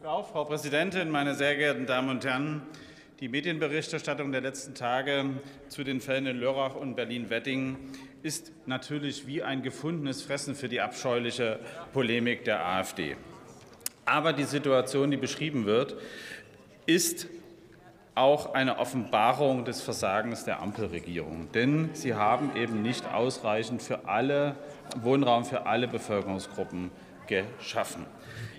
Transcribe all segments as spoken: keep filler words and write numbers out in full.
Glück auf, Frau Präsidentin, meine sehr geehrten Damen und Herren! Die Medienberichterstattung der letzten Tage zu den Fällen in Lörrach und Berlin-Wedding ist natürlich wie ein gefundenes Fressen für die abscheuliche Polemik der AfD. Aber die Situation, die beschrieben wird, ist auch eine Offenbarung des Versagens der Ampelregierung. Denn sie haben eben nicht ausreichend für alle Wohnraum für alle Bevölkerungsgruppen geschaffen.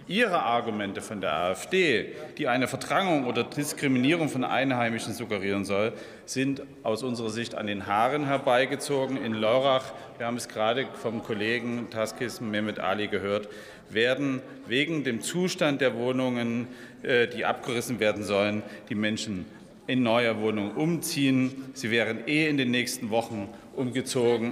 Ihre Argumente von der AfD, die eine Verdrängung oder Diskriminierung von Einheimischen suggerieren soll, sind aus unserer Sicht an den Haaren herbeigezogen. In Lörrach, wir haben es gerade vom Kollegen Taskis Mehmet Ali gehört, werden wegen dem Zustand der Wohnungen, die abgerissen werden sollen, die Menschen in neue Wohnungen umziehen. Sie wären eh in den nächsten Wochen umgezogen,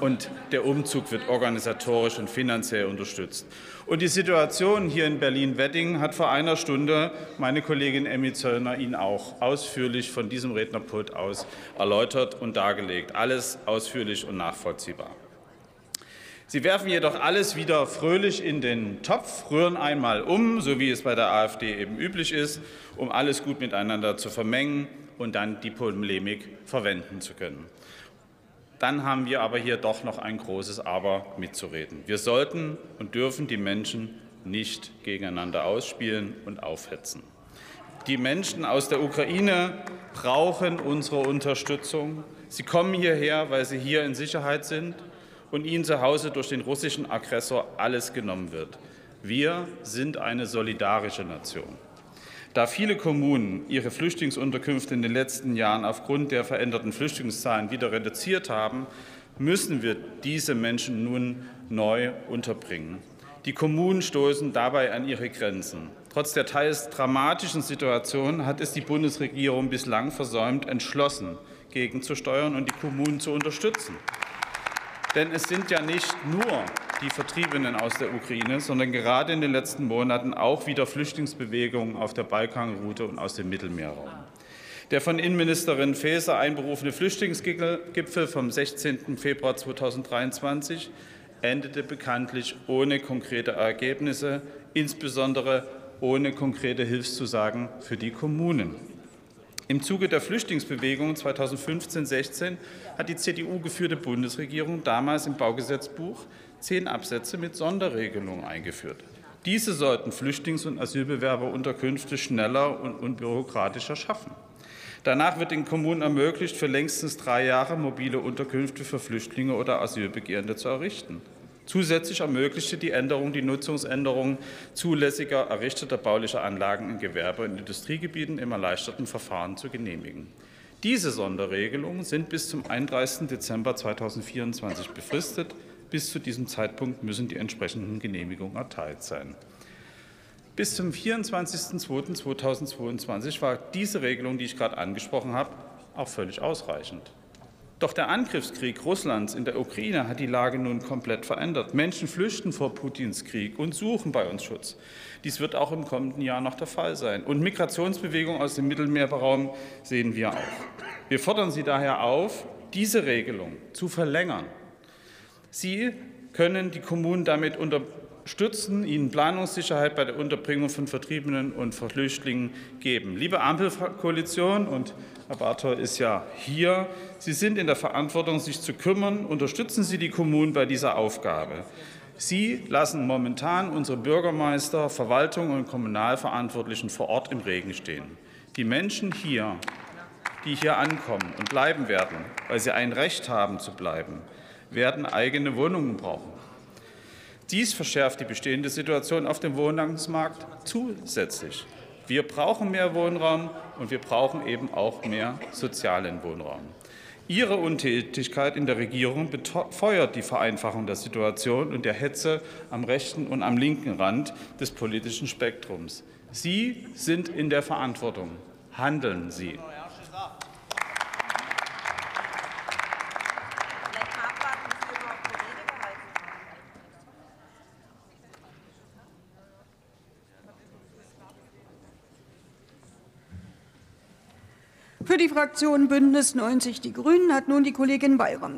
und der Umzug wird organisatorisch und finanziell unterstützt. Und die Situation hier in Berlin-Wedding hat vor einer Stunde meine Kollegin Emmi Zöllner Ihnen auch ausführlich von diesem Rednerpult aus erläutert und dargelegt. Alles ausführlich und nachvollziehbar. Sie werfen jedoch alles wieder fröhlich in den Topf, rühren einmal um, so wie es bei der AfD eben üblich ist, um alles gut miteinander zu vermengen und dann die Polemik verwenden zu können. Dann haben wir aber hier doch noch ein großes Aber mitzureden. Wir sollten und dürfen die Menschen nicht gegeneinander ausspielen und aufhetzen. Die Menschen aus der Ukraine brauchen unsere Unterstützung. Sie kommen hierher, weil sie hier in Sicherheit sind und ihnen zu Hause durch den russischen Aggressor alles genommen wird. Wir sind eine solidarische Nation. Da viele Kommunen ihre Flüchtlingsunterkünfte in den letzten Jahren aufgrund der veränderten Flüchtlingszahlen wieder reduziert haben, müssen wir diese Menschen nun neu unterbringen. Die Kommunen stoßen dabei an ihre Grenzen. Trotz der teils dramatischen Situation hat es die Bundesregierung bislang versäumt, entschlossen gegenzusteuern und die Kommunen zu unterstützen. Denn es sind ja nicht nur die Vertriebenen aus der Ukraine, sondern gerade in den letzten Monaten auch wieder Flüchtlingsbewegungen auf der Balkanroute und aus dem Mittelmeerraum. Der von Innenministerin Faeser einberufene Flüchtlingsgipfel vom sechzehnten Februar zweitausenddreiundzwanzig endete bekanntlich ohne konkrete Ergebnisse, insbesondere ohne konkrete Hilfszusagen für die Kommunen. Im Zuge der Flüchtlingsbewegung zweitausendfünfzehn sechzehn hat die C D U geführte Bundesregierung damals im Baugesetzbuch zehn Absätze mit Sonderregelungen eingeführt. Diese sollten Flüchtlings- und Asylbewerberunterkünfte schneller und unbürokratischer schaffen. Danach wird den Kommunen ermöglicht, für längstens drei Jahre mobile Unterkünfte für Flüchtlinge oder Asylbegehrende zu errichten. Zusätzlich ermöglichte die Änderung die Nutzungsänderung zulässiger errichteter baulicher Anlagen in Gewerbe- und Industriegebieten im erleichterten Verfahren zu genehmigen. Diese Sonderregelungen sind bis zum einunddreißigsten Dezember zweitausendvierundzwanzig befristet. Bis zu diesem Zeitpunkt müssen die entsprechenden Genehmigungen erteilt sein. Bis zum vierundzwanzigsten zweiten zweitausendzweiundzwanzig war diese Regelung, die ich gerade angesprochen habe, auch völlig ausreichend. Doch der Angriffskrieg Russlands in der Ukraine hat die Lage nun komplett verändert. Menschen flüchten vor Putins Krieg und suchen bei uns Schutz. Dies wird auch im kommenden Jahr noch der Fall sein. Und Migrationsbewegungen aus dem Mittelmeerraum sehen wir auch. Wir fordern Sie daher auf, diese Regelung zu verlängern. Sie können die Kommunen damit unterstützen, ihnen Planungssicherheit bei der Unterbringung von Vertriebenen und Flüchtlingen geben. Liebe Ampelkoalition, und Herr Bartol ist ja hier, Sie sind in der Verantwortung, sich zu kümmern. Unterstützen Sie die Kommunen bei dieser Aufgabe. Sie lassen momentan unsere Bürgermeister, Verwaltung und Kommunalverantwortlichen vor Ort im Regen stehen. Die Menschen hier, die hier ankommen und bleiben werden, weil sie ein Recht haben zu bleiben, werden eigene Wohnungen brauchen. Dies verschärft die bestehende Situation auf dem Wohnungsmarkt zusätzlich. Wir brauchen mehr Wohnraum, und wir brauchen eben auch mehr sozialen Wohnraum. Ihre Untätigkeit in der Regierung befeuert die Vereinfachung der Situation und der Hetze am rechten und am linken Rand des politischen Spektrums. Sie sind in der Verantwortung. Handeln Sie! Für die Fraktion Bündnis neunzig Die Grünen hat nun die Kollegin Bayram